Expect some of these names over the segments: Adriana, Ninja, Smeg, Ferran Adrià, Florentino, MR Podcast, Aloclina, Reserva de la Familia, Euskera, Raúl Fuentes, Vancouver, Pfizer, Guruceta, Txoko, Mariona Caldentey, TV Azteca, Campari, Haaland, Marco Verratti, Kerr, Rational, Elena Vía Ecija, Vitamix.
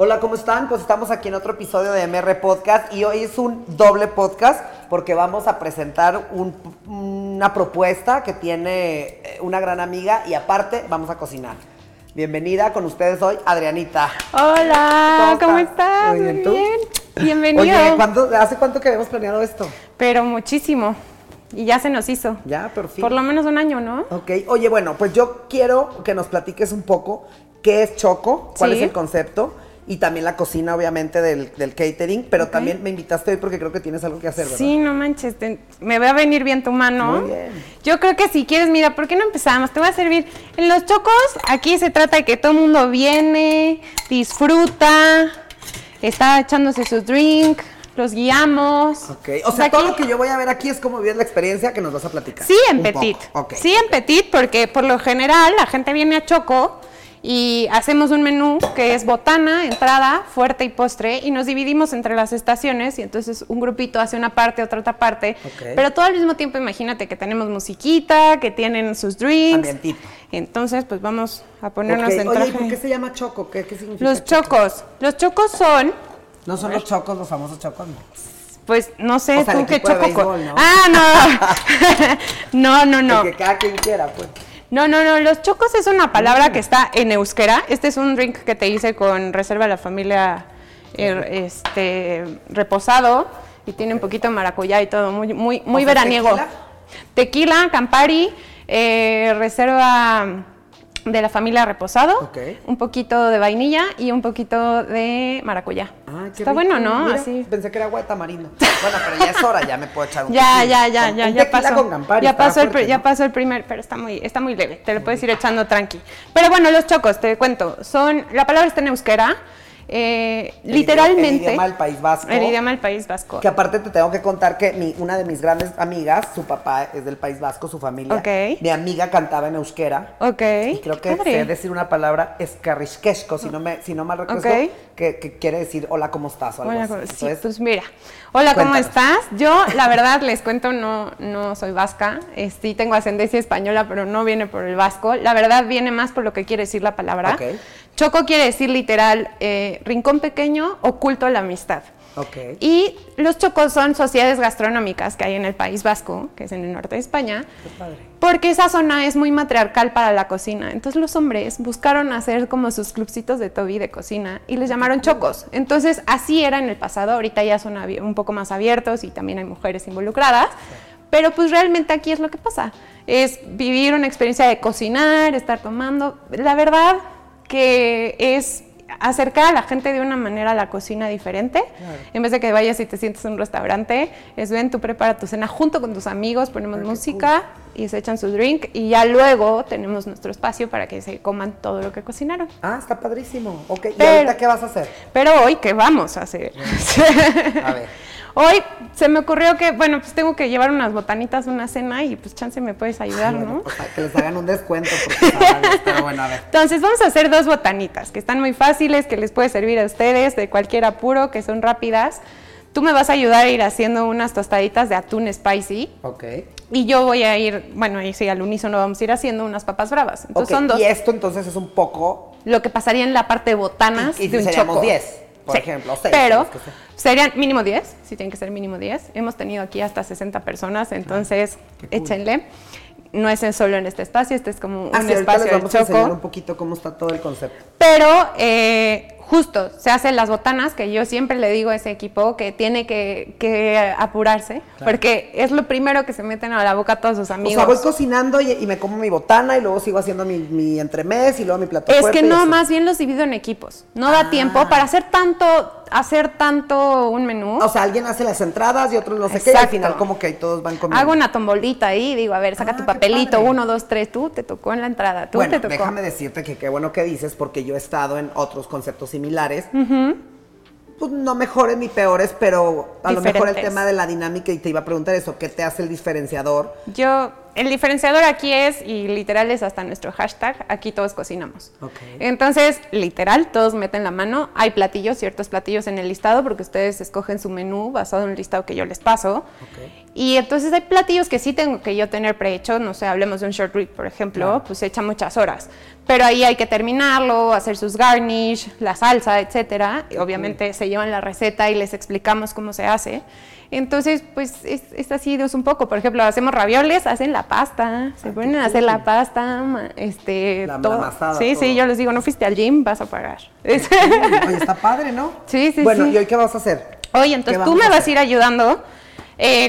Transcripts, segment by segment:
Hola, ¿cómo están? Pues estamos aquí en otro episodio de MR Podcast y hoy es un doble podcast porque vamos a presentar una propuesta que tiene una gran amiga y aparte vamos a cocinar. Bienvenida con ustedes hoy, Adrianita. Hola, ¿cómo estás? Muy bien, ¿tú? Bienvenido. Oye, ¿hace cuánto que habíamos planeado esto? Pero muchísimo. Y ya se nos hizo. Ya, por fin. Por lo menos un año, ¿no? Ok. Oye, bueno, pues yo quiero que nos platiques un poco qué es Txoko, cuál es el concepto. Y también la cocina, obviamente, del catering, pero también me invitaste hoy porque creo que tienes algo que hacer, ¿verdad? Sí, no manches, me va a venir bien tu mano. Muy bien. Yo creo que si quieres, mira, ¿por qué no empezamos? Te voy a servir. En los Txokos, aquí se trata de que todo el mundo viene, disfruta, está echándose su drink, los guiamos. Ok, o sea, todo lo que yo voy a ver aquí es cómo vives la experiencia que nos vas a platicar. Sí, en petit. Okay. Sí, en petit, porque por lo general la gente viene a Txoko y hacemos un menú que es botana, entrada, fuerte y postre, y nos dividimos entre las estaciones, y entonces un grupito hace una parte, otra parte, pero todo al mismo tiempo. Imagínate que tenemos musiquita, que tienen sus drinks, ambientito. Entonces pues vamos a ponernos en traje. Oye, ¿y por qué se llama Txoko? ¿Qué significa los Txoko? Los Txokos son... ¿No son los Txokos, los famosos Txokos? No. Pues no sé, o sea, tú qué Txoko... Béisbol, ¿no? Ah, no. No. El que cada quien quiera, pues. No, los Txokos es una palabra que está en euskera. Este es un drink que te hice con Reserva de la Familia reposado y tiene un poquito de maracuyá y todo, muy veraniego. Tequila, Campari, Reserva de la Familia reposado, un poquito de vainilla y un poquito de maracuyá. Ah, está rico. Bueno, ¿no? Mira, así. Pensé que era agua de tamarindo. Bueno, pero ya es hora, ya me puedo echar un Ya pasó el primer, pero está muy leve. Te lo puedes ir echando tranqui. Pero bueno, los Txokos, te cuento, son, la palabra está en euskera. Literalmente el idioma del País Vasco, que aparte te tengo que contar que una de mis grandes amigas, su papá es del País Vasco, su familia, mi amiga cantaba en euskera, y creo que sé decir una palabra escarrisquesco, si no mal recuerdo, que quiere decir hola, ¿cómo estás? O algo así. Sí, pues mira, hola, cuéntanos. ¿Cómo estás? Yo, la verdad, les cuento, no soy vasca, sí tengo ascendencia española, pero no viene por el vasco, la verdad viene más por lo que quiere decir la palabra. Txoko quiere decir literal rincón pequeño o culto a la amistad. Y los Txokos son sociedades gastronómicas que hay en el País Vasco, que es en el norte de España. Qué padre. Porque esa zona es muy matriarcal para la cocina. Entonces los hombres buscaron hacer como sus clubcitos de toby de cocina y les llamaron Txokos. Entonces así era en el pasado, ahorita ya son un poco más abiertos y también hay mujeres involucradas. Pero pues realmente aquí es lo que pasa. Es vivir una experiencia de cocinar, estar tomando. La verdad que es acercar a la gente de una manera a la cocina diferente. Claro. En vez de que vayas y te sientes en un restaurante, es ven, tú prepara tu cena junto con tus amigos, ponemos música y se echan su drink y ya luego tenemos nuestro espacio para que se coman todo lo que cocinaron. Ah, está padrísimo. Okay. ¿Y ahorita qué vas a hacer? Pero hoy, ¿qué vamos a hacer? A ver. Hoy se me ocurrió que, bueno, pues tengo que llevar unas botanitas, una cena y pues chance me puedes ayudar, ¿no? Pues, que les hagan un descuento porque pero bueno, a ver. Entonces vamos a hacer 2 botanitas que están muy fáciles, que les puede servir a ustedes de cualquier apuro, que son rápidas. Tú me vas a ayudar a ir haciendo unas tostaditas de atún spicy. Y yo voy a ir, bueno, y sí, al unísono vamos a ir haciendo unas papas bravas. Entonces son 2. Y esto entonces es un poco lo que pasaría en la parte de botanas y de un Txoko. 10. Por ejemplo, 6. Pero serían mínimo 10, sí tienen que ser mínimo 10. Hemos tenido aquí hasta 60 personas, entonces échenle. No es solo en este espacio, este es como un espacio del Txoko. Vamos a enseñar un poquito cómo está todo el concepto. Pero justo, se hacen las botanas, que yo siempre le digo a ese equipo que tiene que apurarse, porque es lo primero que se meten a la boca todos sus amigos. O sea, voy cocinando y me como mi botana y luego sigo haciendo mi entremés y luego mi plato fuerte. Es que no, más bien los divido en equipos. No da tiempo para hacer tanto un menú. O sea, alguien hace las entradas y otros no sé qué, y al final como que todos van comiendo. Hago una tombolita ahí y digo, a ver, saca tu papelito, 1, 2, 3, tú te tocó en la entrada, tú te tocó. Déjame decirte que qué bueno que dices, porque yo he estado en otros conceptos similares, pues no mejores ni peores, pero a lo mejor el tema de la dinámica, y te iba a preguntar eso, ¿qué te hace el diferenciador? Yo el diferenciador aquí es, y literal es hasta nuestro hashtag, aquí todos cocinamos. Okay. Entonces, literal, todos meten la mano. Hay platillos, ciertos platillos en el listado, porque ustedes escogen su menú basado en el listado que yo les paso. Okay. Y entonces hay platillos que sí tengo que yo tener prehecho, no sé, hablemos de un short rib, por ejemplo, ah, pues se echa muchas horas. Pero ahí hay que terminarlo, hacer sus garnish, la salsa, etcétera. Y obviamente se llevan la receta y les explicamos cómo se hace. Entonces, pues, es así de un poco. Por ejemplo, hacemos ravioles, hacen la pasta, se ponen a hacer la pasta, la todo. Amasada, sí, todo. Sí, yo les digo, no fuiste al gym, vas a pagar. Sí, oye, está padre, ¿no? Sí, sí, bueno, sí. ¿Y hoy qué vas a hacer? Oye, entonces tú me vas a ir ayudando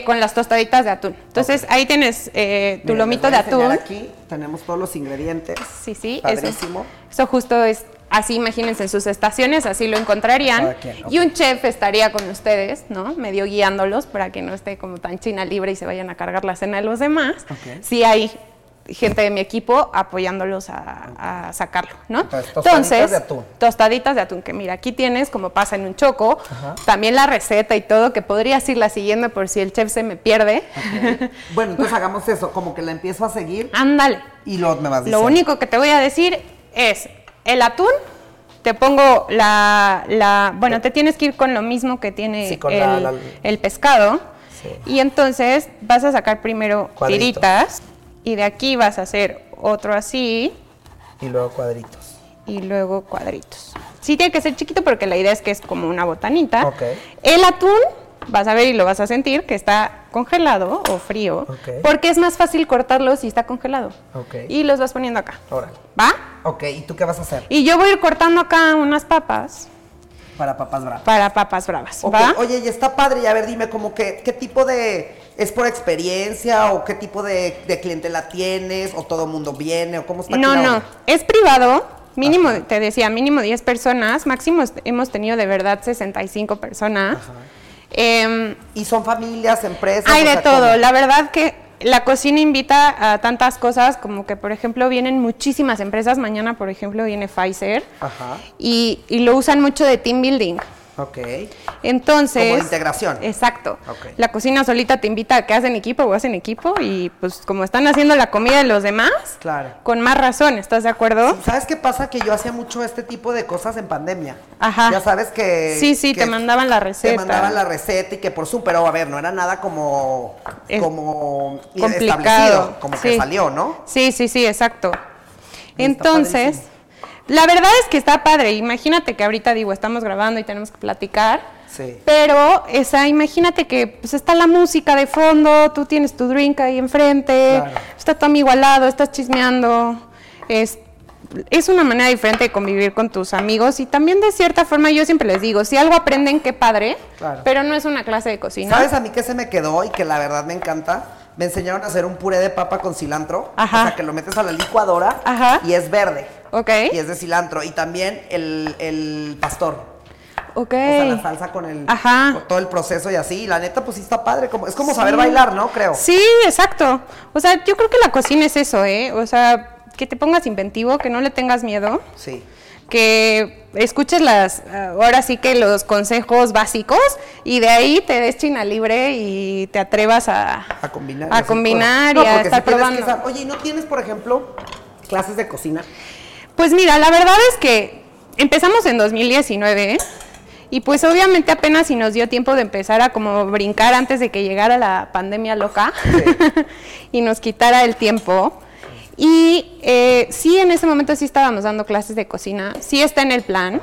con las tostaditas de atún. Entonces, okay, ahí tienes tu lomito de atún. Aquí tenemos todos los ingredientes. Sí, sí. Padrísimo. Eso justo es... Así, imagínense, en sus estaciones, así lo encontrarían. Okay. Y un chef estaría con ustedes, ¿no? Medio guiándolos para que no esté como tan China libre y se vayan a cargar la cena de los demás. Okay. Sí hay gente de mi equipo apoyándolos a sacarlo, ¿no? Entonces, tostaditas de atún. Tostaditas de atún, que mira, aquí tienes, como pasa en un choco, ajá, también la receta y todo, que podrías irla siguiendo por si el chef se me pierde. Okay. Bueno, entonces hagamos eso, como que la empiezo a seguir. Ándale. Y luego me vas diciendo. Lo único que te voy a decir es... El atún, te pongo bueno, te tienes que ir con lo mismo que tiene el pescado. Sí. Y entonces vas a sacar primero cuadritos, tiritas, y de aquí vas a hacer otro así. Y luego cuadritos. Y luego cuadritos. Sí tiene que ser chiquito porque la idea es que es como una botanita. Okay. El atún, vas a ver y lo vas a sentir, que está congelado o frío, okay, porque es más fácil cortarlo si está congelado. Okay. Y los vas poniendo acá. Órale. ¿Va? Ok, ¿y tú qué vas a hacer? Y yo voy a ir cortando acá unas papas. Para papas bravas. Para papas bravas, okay. ¿Va? Oye, y está padre, y a ver, dime, como que, ¿qué tipo de...? ¿Es por experiencia o qué tipo de clientela tienes? ¿O todo mundo viene? ¿O cómo está? No, no, es privado. Mínimo, ajá, te decía, mínimo 10 personas. Máximo hemos tenido de verdad 65 personas. Ajá. ¿Y son familias, empresas? Hay de todo, ¿cómo? La verdad que la cocina invita a tantas cosas, como que por ejemplo vienen muchísimas empresas. Mañana por ejemplo viene Pfizer. Ajá. Y lo usan mucho de team building. Ok. Entonces... Como de integración. Exacto. Okay. La cocina solita te invita a que hacen equipo y pues como están haciendo la comida de los demás, claro, con más razón, ¿estás de acuerdo? Sí, ¿sabes qué pasa? Que yo hacía mucho este tipo de cosas en pandemia. Ajá. Ya sabes que... Sí, sí, que te mandaban la receta. Te mandaban la receta y que por Zoom, pero a ver, no era nada como complicado, establecido, como sí, que salió, ¿no? Sí, sí, sí, exacto. Entonces... La verdad es que está padre. Imagínate que ahorita digo, estamos grabando y tenemos que platicar, sí, pero esa, imagínate que pues, está la música de fondo, tú tienes tu drink ahí enfrente, claro, está tu amigo al lado, estás chismeando. Es una manera diferente de convivir con tus amigos y también de cierta forma yo siempre les digo, si algo aprenden, qué padre, claro, pero no es una clase de cocina. ¿Sabes a mí qué se me quedó y que la verdad me encanta? Me enseñaron a hacer un puré de papa con cilantro, ajá, o sea que lo metes a la licuadora, ajá, y es verde. Okay. Y es de cilantro. Y también el pastor. Ok. O sea, la salsa con el... Ajá. Con todo el proceso y así. Y la neta, pues sí está padre. Es como sí, saber bailar, ¿no? Creo. Sí, exacto. O sea, yo creo que la cocina es eso, ¿eh? O sea, que te pongas inventivo, que no le tengas miedo. Sí. Que escuches ahora sí que los consejos básicos y de ahí te des China libre y te atrevas a combinar. A combinar y a estar probando. Oye, ¿y no tienes, por ejemplo, clases de cocina? Pues mira, la verdad es que empezamos en 2019 y pues obviamente apenas si nos dio tiempo de empezar a como brincar antes de que llegara la pandemia loca, sí, y nos quitara el tiempo. Y sí, en ese momento sí estábamos dando clases de cocina, sí está en el plan,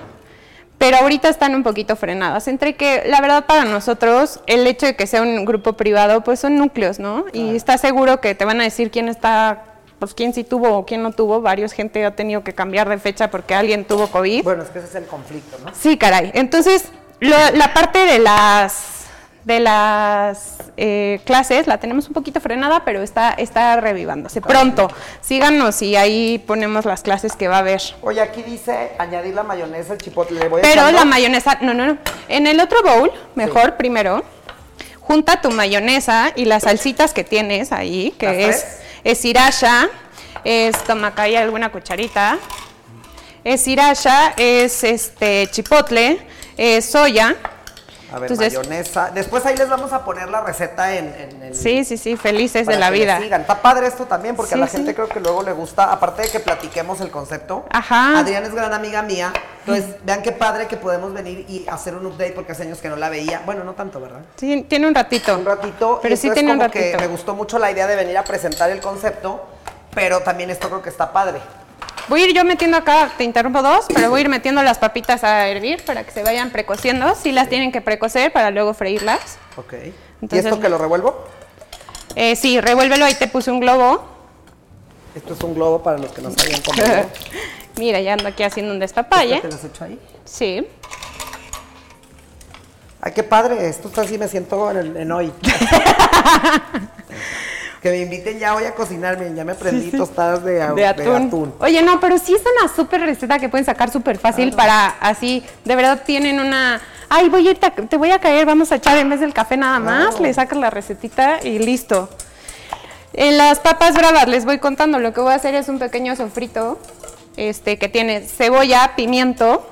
pero ahorita están un poquito frenadas. Entre que, la verdad, para nosotros, el hecho de que sea un grupo privado, pues son núcleos, ¿no? Claro. Y está seguro que te van a decir quién está... Pues quién sí tuvo o quién no tuvo, varios gente ha tenido que cambiar de fecha porque alguien tuvo COVID. Bueno, es que ese es el conflicto, ¿no? Sí, caray. Entonces, la parte de las clases la tenemos un poquito frenada, pero está revivándose. Pronto, síganos y ahí ponemos las clases que va a haber. Oye, aquí dice añadir la mayonesa, el chipotle. ¿Le voy echando? La mayonesa, no. En el otro bowl, mejor, sí, primero, junta tu mayonesa y las salsitas que tienes ahí, que es sriracha, toma acá hay alguna cucharita, es sriracha, es chipotle, es soya, A ver, entonces, mayonesa. Después ahí les vamos a poner la receta en el... Sí, felices de la vida. Sigan. Está padre esto también porque a la gente creo que luego le gusta, aparte de que platiquemos el concepto. Ajá. Adriana es gran amiga mía, entonces vean qué padre que podemos venir y hacer un update porque hace años que no la veía. Bueno, no tanto, ¿verdad? Sí, tiene un ratito. Pero sí tiene un ratito. Que me gustó mucho la idea de venir a presentar el concepto, pero también esto creo que está padre. Voy a ir yo metiendo acá, te interrumpo dos, pero voy a ir metiendo las papitas a hervir para que se vayan precociendo. Sí las tienen que precocer para luego freírlas. Ok. Entonces, ¿y esto que lo revuelvo? Sí, revuélvelo, ahí te puse un globo. Esto es un globo para los que no sabían cómo. Mira, ya ando aquí haciendo un despapalle. ¿Te las echo ahí? Sí. Ay, qué padre, esto está así, me siento en hoy. Que me inviten ya hoy a cocinarme, ya me aprendí tostadas de atún. Oye, no, pero sí es una súper receta que pueden sacar súper fácil para así, de verdad tienen una... Ay, te voy a caer, vamos a echar en vez del café nada más, le sacas la recetita y listo. En las papas bravas les voy contando, lo que voy a hacer es un pequeño sofrito, que tiene cebolla, pimiento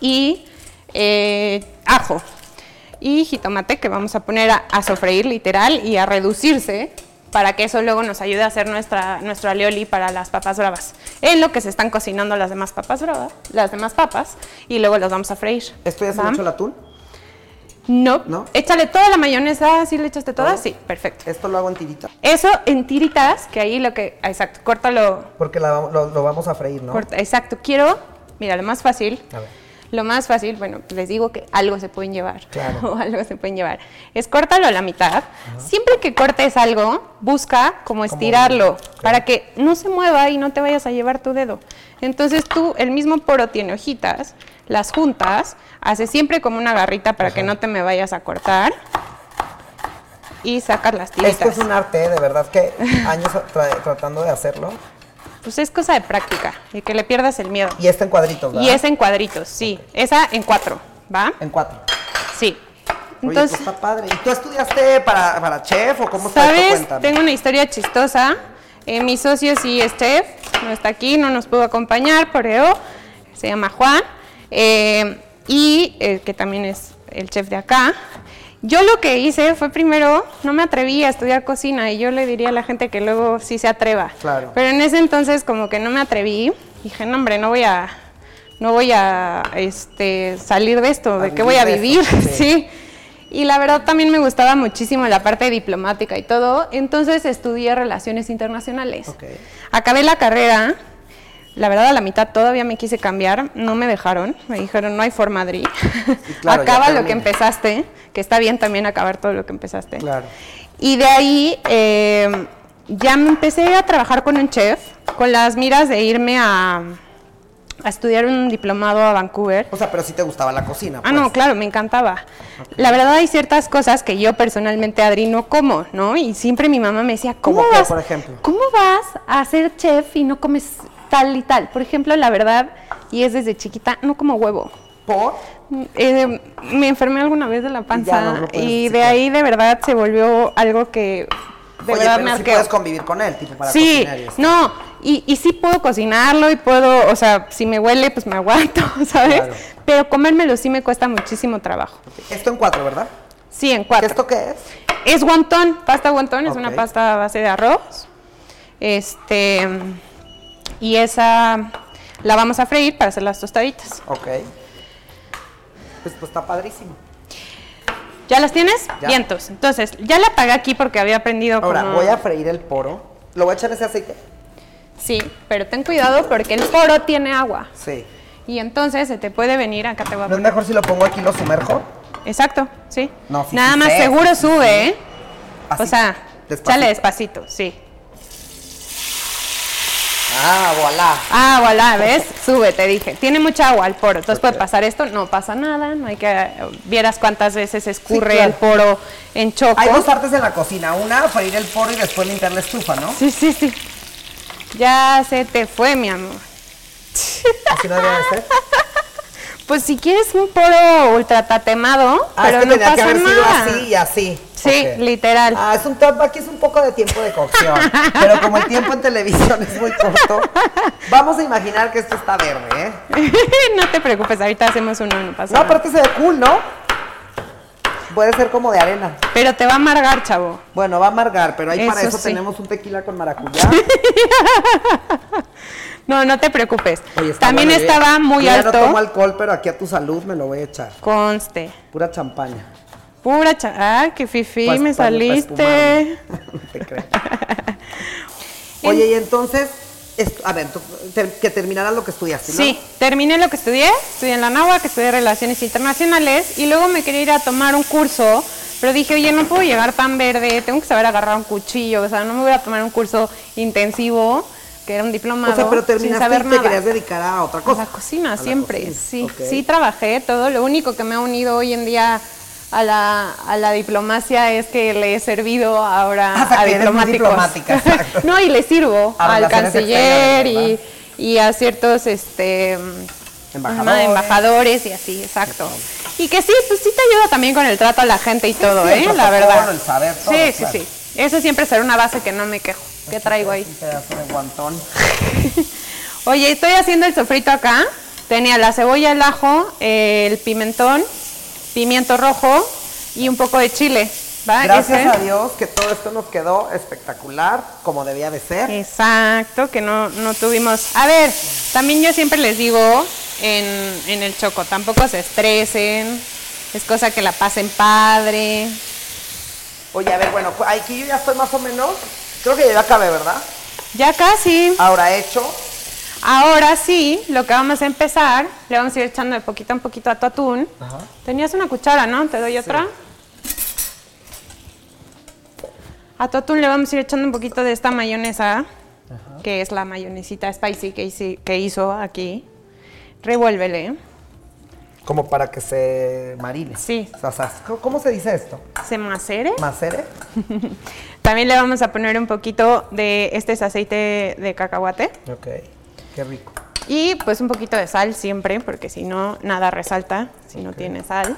y ajo. Y jitomate que vamos a poner a sofreír literal y a reducirse, para que eso luego nos ayude a hacer nuestro alioli para las papas bravas. En lo que se están cocinando las demás papas, y luego las vamos a freír. ¿Esto ya se le echó el atún? No. No. Échale toda la mayonesa, ¿sí le echaste toda? Sí, perfecto. Esto lo hago en tiritas. Eso en tiritas, que ahí lo que... Exacto, córtalo. Porque lo vamos a freír, ¿no? Exacto, quiero... Mira, lo más fácil... A ver. Lo más fácil, bueno, les digo que algo se pueden llevar, claro. O algo se pueden llevar, es córtalo a la mitad. Ajá. Siempre que cortes algo, busca como estirarlo, okay, para que no se mueva y no te vayas a llevar tu dedo. Entonces tú, el mismo poro tiene hojitas, las juntas, haces siempre como una garrita para que no te me vayas a cortar y sacas las tiritas. Esto es un arte, de verdad, que años tratando de hacerlo. Pues es cosa de práctica, de que le pierdas el miedo. Y está en cuadritos, ¿verdad? Y es en cuadritos, sí. Okay. Esa en 4, ¿va? En 4. Sí. Entonces, oye, pues está padre. ¿Y tú estudiaste para chef o cómo está esto? ¿Sabes? Tengo una historia chistosa. Mi socio sí es chef, no está aquí, no nos pudo acompañar, creo. Se llama Juan. Y que también es el chef de acá. Yo lo que hice fue primero, no me atreví a estudiar cocina y yo le diría a la gente que luego sí se atreva. Claro. Pero en ese entonces como que no me atreví, dije, no hombre, no voy a salir de esto, ¿de qué voy a vivir? Sí. Y la verdad también me gustaba muchísimo la parte diplomática y todo, entonces estudié Relaciones Internacionales. Okay. Acabé la carrera, la verdad a la mitad todavía me quise cambiar, no me dejaron, me dijeron, no hay forma, Adri, claro, acaba lo que empezaste. Que está bien también acabar todo lo que empezaste. Claro. Y de ahí ya me empecé a trabajar con un chef, con las miras de irme a estudiar un diplomado a Vancouver. O sea, pero sí te gustaba la cocina. Pues. Ah, no, claro, me encantaba. Okay. La verdad hay ciertas cosas que yo personalmente, Adri, no como, ¿no? Y siempre mi mamá me decía, ¿cómo vas a ser chef y no comes tal y tal? Por ejemplo, la verdad, y es desde chiquita, no como huevo. ¿Por? Me enfermé alguna vez de la panza y de ahí de verdad se volvió algo que de verdad me arqueó. ¿Puedes convivir con él, tipo para cocinar? Sí, no, y sí puedo cocinarlo y puedo, o sea, si me huele pues me aguanto, ¿sabes? Claro. Pero comérmelo sí me cuesta muchísimo trabajo. Esto en 4, ¿verdad? Sí, en 4. ¿Esto qué es? Es wonton, pasta wonton, es una pasta a base de arroz, y esa la vamos a freír para hacer las tostaditas. Ok. Pues está padrísimo. ¿Ya las tienes? Ya. Vientos. Entonces, ya la apagué aquí porque había aprendido ahora, como... voy a freír el poro. ¿Lo voy a echar ese aceite? Sí, pero ten cuidado porque el poro tiene agua. Sí. Y entonces se te puede venir, acá te voy a poner. ¿No es mejor si lo pongo aquí y lo sumerjo? Exacto, sí. No, sí, nada sí más sé. Seguro sube, ¿eh? Así, o sea, échale despacito, sí. Ah, voilà. Ah, voilà, ¿ves? Sube, te dije. Tiene mucha agua el poro, entonces puede pasar esto, no pasa nada, no hay que... Vieras cuántas veces escurre el poro en Txoko. Hay dos artes en la cocina, una freír el poro y después limpiar la estufa, ¿no? Sí. Ya se te fue, mi amor. ¿Así no debe ser? Pues si quieres un poro ultratatemado, pero no pasa nada. Ah, es que tenía que haber sido así y así. Sí, okay. Literal. Ah, es un top, aquí es un poco de tiempo de cocción, pero como el tiempo en televisión es muy corto, vamos a imaginar que esto está verde, ¿eh? No te preocupes, ahorita hacemos uno, no pasa nada. No, aparte se ve cool, ¿no? puede ser como de arena. Pero te va a amargar, chavo. Bueno, va a amargar, pero ahí eso para eso sí. Tenemos un tequila con maracuyá. No, no te preocupes. Oye, también bueno, estaba muy yo alto. Yo no tomo alcohol, pero aquí a tu salud me lo voy a echar. Conste. Pura champaña. Pura champaña. Ay, qué fifí, me saliste. No te creo. Oye, y entonces, a ver, que terminara lo que estudiaste, ¿no? Sí, terminé lo que estudié en la NAWA, que estudié Relaciones Internacionales, y luego me quería ir a tomar un curso, pero dije, oye, no puedo llegar tan verde, tengo que saber agarrar un cuchillo, o sea, no me voy a tomar un curso intensivo, que era un diplomado, o sea, pero terminaste sin saber nada. Querías dedicar a otra cosa. A la cocina, a siempre, la cocina. Sí, okay. Sí, trabajé todo, lo único que me ha unido hoy en día a la diplomacia es que le he servido ahora a diplomáticos. No, y le sirvo ahora al canciller y a ciertos embajadores y así, exacto. Y que sí, pues sí te ayuda también con el trato a la gente y sí, todo, sí, la verdad. El saber todo, sí, claro. Sí, sí. Eso siempre será una base que no me quejo. ¿Qué traigo ahí? Un pedazo de guantón. Oye, estoy haciendo el sofrito acá. Tenía la cebolla, el ajo, el pimentón, pimiento rojo y un poco de chile, ¿va? Gracias a Dios que todo esto nos quedó espectacular, como debía de ser. Exacto, que no tuvimos... A ver, también yo siempre les digo en el Txoko, tampoco se estresen, es cosa que la pasen padre. Oye, a ver, bueno, aquí yo ya estoy más o menos, creo que ya acabé, ¿verdad? Ya casi. Ahora hecho. Ahora sí, lo que vamos a empezar, le vamos a ir echando de poquito en poquito a tu atún. Ajá. Tenías una cuchara, ¿no? ¿Te doy otra? Sí. A tu atún le vamos a ir echando un poquito de esta mayonesa, ajá, que es la mayonesita spicy que hizo aquí. Revuélvele. Como para que se marine. Sí. O sea, ¿cómo se dice esto? ¿Se macere? ¿Macere? También le vamos a poner un poquito de este aceite de cacahuate. Ok. Qué rico. Y pues un poquito de sal siempre, porque si no, nada resalta, si no tiene sal.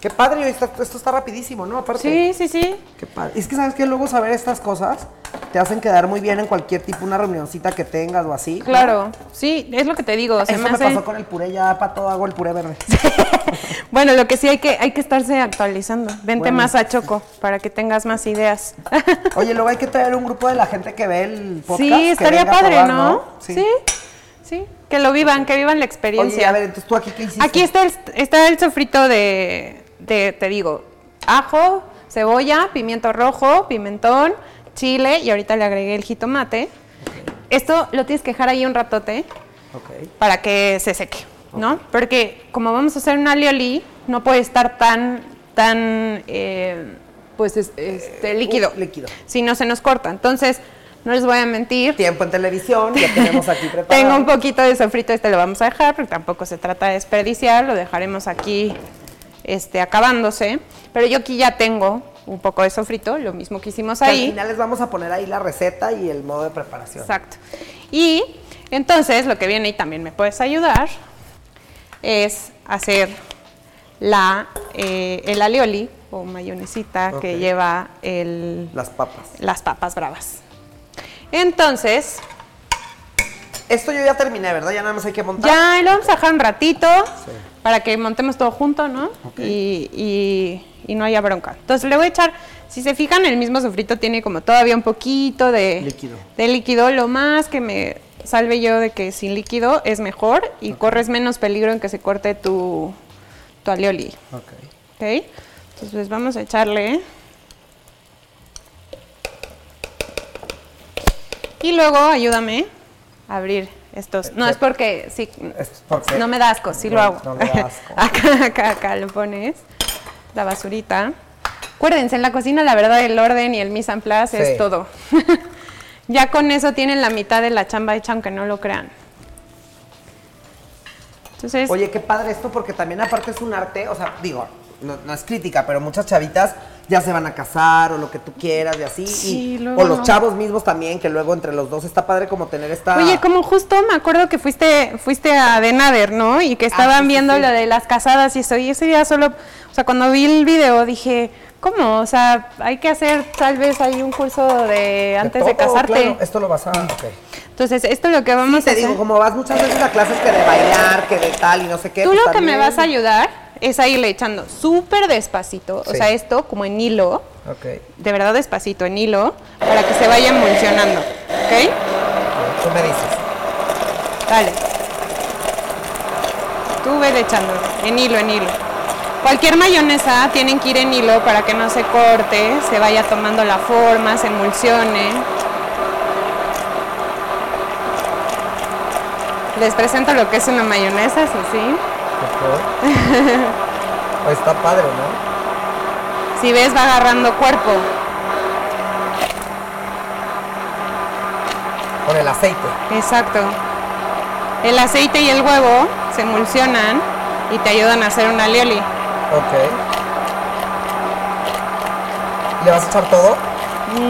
Qué padre, esto está rapidísimo, ¿no? Aparte, sí. Qué padre. Es que sabes que luego saber estas cosas te hacen quedar muy bien en cualquier tipo, una reunioncita que tengas o así. Claro, ¿no? Sí, es lo que te digo. Eso me pasó con el puré, ya para todo hago el puré verde. Bueno, lo que sí hay que estarse actualizando. Vente más a Txoko para que tengas más ideas. Oye, luego hay que traer un grupo de la gente que ve el podcast. Sí, estaría padre, probar, ¿no? Sí. Que lo vivan, que vivan la experiencia. Oye, a ver, entonces tú aquí qué hiciste. Aquí está el sofrito de, te digo, ajo, cebolla, pimiento rojo, pimentón, chile y ahorita le agregué el jitomate. Okay. Esto lo tienes que dejar ahí un ratote, okay, para que se seque, okay, ¿no? Porque como vamos a hacer un alioli, no puede estar tan líquido. Líquido. Si no se nos corta. Entonces, no les voy a mentir. Tiempo en televisión, ya tenemos aquí preparado. Tengo un poquito de sofrito, lo vamos a dejar, porque tampoco se trata de desperdiciar, lo dejaremos aquí acabándose, pero yo aquí ya tengo un poco de sofrito, lo mismo que hicimos ahí. Al final les vamos a poner ahí la receta y el modo de preparación. Exacto. Y entonces lo que viene, y también me puedes ayudar, es hacer el alioli o mayonesita, okay, que lleva las papas bravas. Entonces... Esto yo ya terminé, ¿verdad? Ya nada más hay que montar. Ya, lo vamos a dejar un ratito, sí, para que montemos todo junto, ¿no? Okay. Y no haya bronca. Entonces le voy a echar, si se fijan, el mismo sofrito tiene como todavía un poquito de líquido. Lo más que me salve yo de que sin líquido es mejor y okay, corres menos peligro en que se corte tu alioli. Okay. ¿Ok? Entonces vamos a echarle... Y luego ayúdame a abrir estos. No, es porque no me da asco, sí lo hago. No me da asco. Acá lo pones, la basurita. Acuérdense, en la cocina la verdad el orden y el mise en place, sí, es todo. Ya con eso tienen la mitad de la chamba hecha, aunque no lo crean. Entonces, oye, qué padre esto, porque también aparte es un arte, o sea, digo, no es crítica, pero muchas chavitas... ya se van a casar o lo que tú quieras y así, sí, y, luego, o los chavos mismos también, que luego entre los dos está padre como tener esta... Oye, como justo me acuerdo que fuiste a De Nader, ¿no? Y que estaban viendo lo de las casadas y eso, y ese día solo, o sea, cuando vi el video dije, ¿cómo? O sea, hay que hacer, tal vez hay un curso de antes de casarte. Claro, esto lo vas a... Okay. Entonces, esto es lo que vamos a hacer. Digo, como vas muchas veces a clases que de bailar, que de tal y no sé qué. Tú pues lo también... que me vas a ayudar es a irle echando súper despacito, sí. O sea, esto como en hilo, okay. De verdad despacito, en hilo, para que se vaya emulsionando, ¿ok? Tú me dices. Dale. Tú vete echándolo, en hilo, en hilo. Cualquier mayonesa tienen que ir en hilo para que no se corte, se vaya tomando la forma, se emulsione. Les presento lo que es una mayonesa, eso sí. Okay. Está padre, ¿no? Si ves, va agarrando cuerpo. Con el aceite. Exacto. El aceite y el huevo se emulsionan y te ayudan a hacer un alioli. Ok. ¿Le vas a echar todo?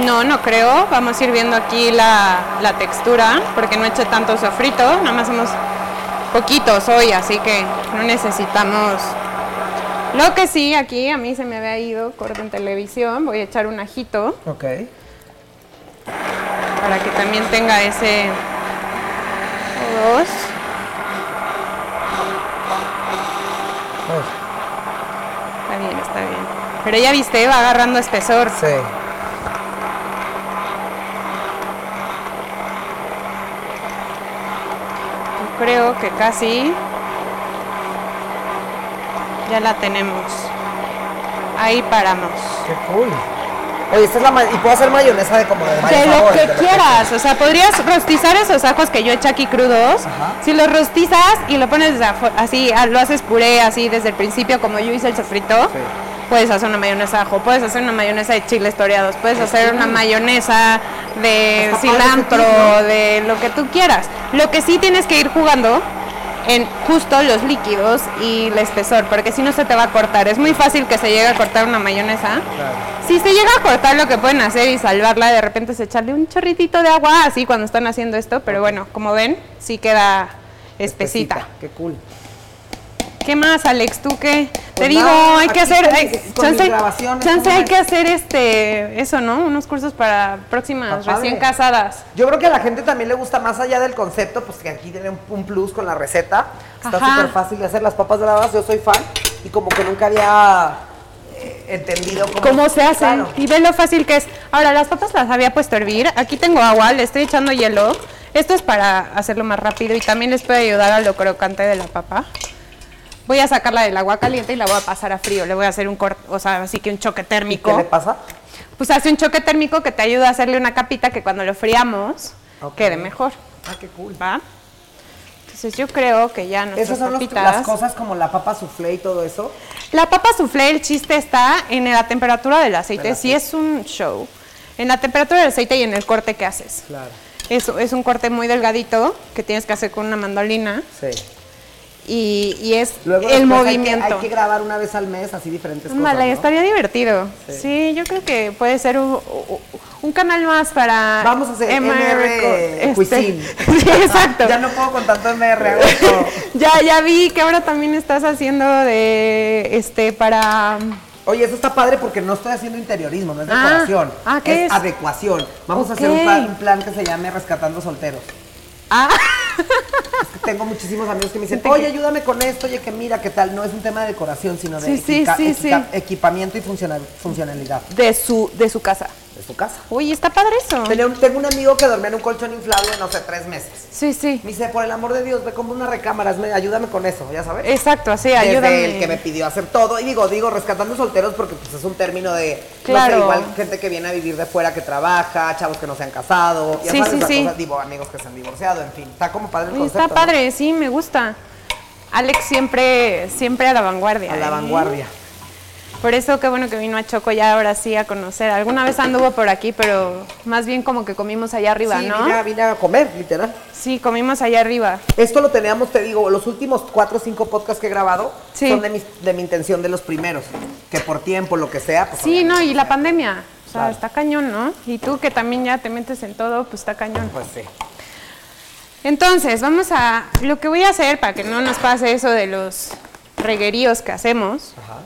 No, no creo. Vamos a ir viendo aquí la textura, porque no eché tanto sofrito, nada más somos poquitos hoy, así que no necesitamos. Lo que sí, aquí a mí se me había ido corto en televisión, voy a echar un ajito. Ok. Para que también tenga ese... dos. Está bien, está bien. Pero ya viste, va agarrando espesor. Sí. Yo creo que casi ya la tenemos. Ahí paramos. Qué cool. Oye, esta es la y puedo hacer mayonesa de como de varios sabores, lo que quieras, o sea, podrías rostizar esos ajos que yo eché aquí crudos. Ajá. Si los rostizas y lo pones así, lo haces puré así desde el principio, como yo hice el sofrito, sí. Puedes hacer una mayonesa de ajo, puedes hacer una mayonesa de chiles toreados, puedes hacer una mayonesa de cilantro, de lo que tú quieras. Lo que sí tienes que ir jugando en justo los líquidos y el espesor, porque si no se te va a cortar. Es muy fácil que se llegue a cortar una mayonesa. Claro. Si se llega a cortar, lo que pueden hacer y salvarla de repente es echarle un chorritito de agua, así cuando están haciendo esto, pero bueno, como ven, sí queda espesita. Qué cool. ¿Qué más, Alex? ¿Tú qué? Pues te digo, nada, hay que hacer... Chance hay que hacer eso, ¿no? Unos cursos para próximas recién casadas. Yo creo que a la gente también le gusta, más allá del concepto, pues que aquí tiene un plus con la receta. Está súper fácil de hacer las papas grabadas, yo soy fan. Y como que nunca había entendido cómo se hacen. Claro. Y ve lo fácil que es. Ahora, las papas las había puesto a hervir. Aquí tengo agua, le estoy echando hielo. Esto es para hacerlo más rápido y también les puede ayudar a lo crocante de la papa. Voy a sacarla del agua caliente y la voy a pasar a frío. Le voy a hacer un corte, o sea, así que un choque térmico. ¿Y qué le pasa? Pues hace un choque térmico que te ayuda a hacerle una capita que cuando lo friamos quede mejor. Ah, qué cool. ¿Va? Entonces yo creo que ya nuestras papitas... ¿Esas son las cosas como la papa soufflé y todo eso? La papa soufflé, el chiste está en la temperatura del aceite. Sí, es un show. En la temperatura del aceite y en el corte que haces. Claro. Eso es un corte muy delgadito que tienes que hacer con una mandolina. Sí. Y es luego el movimiento. Hay que grabar una vez al mes, así diferentes cosas, ¿no? Estaría divertido. Sí. Sí, yo creo que puede ser un canal más para... Vamos a hacer MR Cuisine. Sí, exacto. Ya no puedo con tanto MR. Ya vi que ahora también estás haciendo de para... Oye, eso está padre porque no estoy haciendo interiorismo, no es decoración. ¿Qué es? Adecuación. Vamos a hacer un plan que se llame Rescatando Solteros. Es que tengo muchísimos amigos que me dicen, oye, ayúdame con esto, oye, que mira, qué tal. No es un tema de decoración, sino de equipamiento y funcionalidad. De su casa. De su casa. Uy, está padre eso. Tengo un amigo que dormía en un colchón inflable, no sé, 3 meses. Sí, sí. Me dice, por el amor de Dios, ve como una recámara, ayúdame con eso, ya sabes. Exacto, así, ayúdame. Desde el que me pidió hacer todo. Y digo, Rescatando Solteros, porque pues es un término de, claro, no sé, igual gente que viene a vivir de fuera, que trabaja, chavos que no se han casado. Ya sabes, cosas, digo, amigos que se han divorciado, en fin. Está como padre el concepto. Está padre, ¿no? Sí, me gusta. Alex siempre a la vanguardia. A la vanguardia. Por eso qué bueno que vino a Txoko ya ahora sí a conocer. Alguna vez anduvo por aquí, pero más bien como que comimos allá arriba, sí, ¿no? Sí, vine a comer, literal. Sí, comimos allá arriba. Esto lo teníamos, te digo, los últimos 4 o 5 podcasts que he grabado son de mi intención de los primeros, que por tiempo, lo que sea. Pues sí, no, y la pandemia, o sea, está cañón, ¿no? Y tú que también ya te metes en todo, pues está cañón. Pues sí. Entonces, lo que voy a hacer para que no nos pase eso de los regueríos que hacemos... Ajá.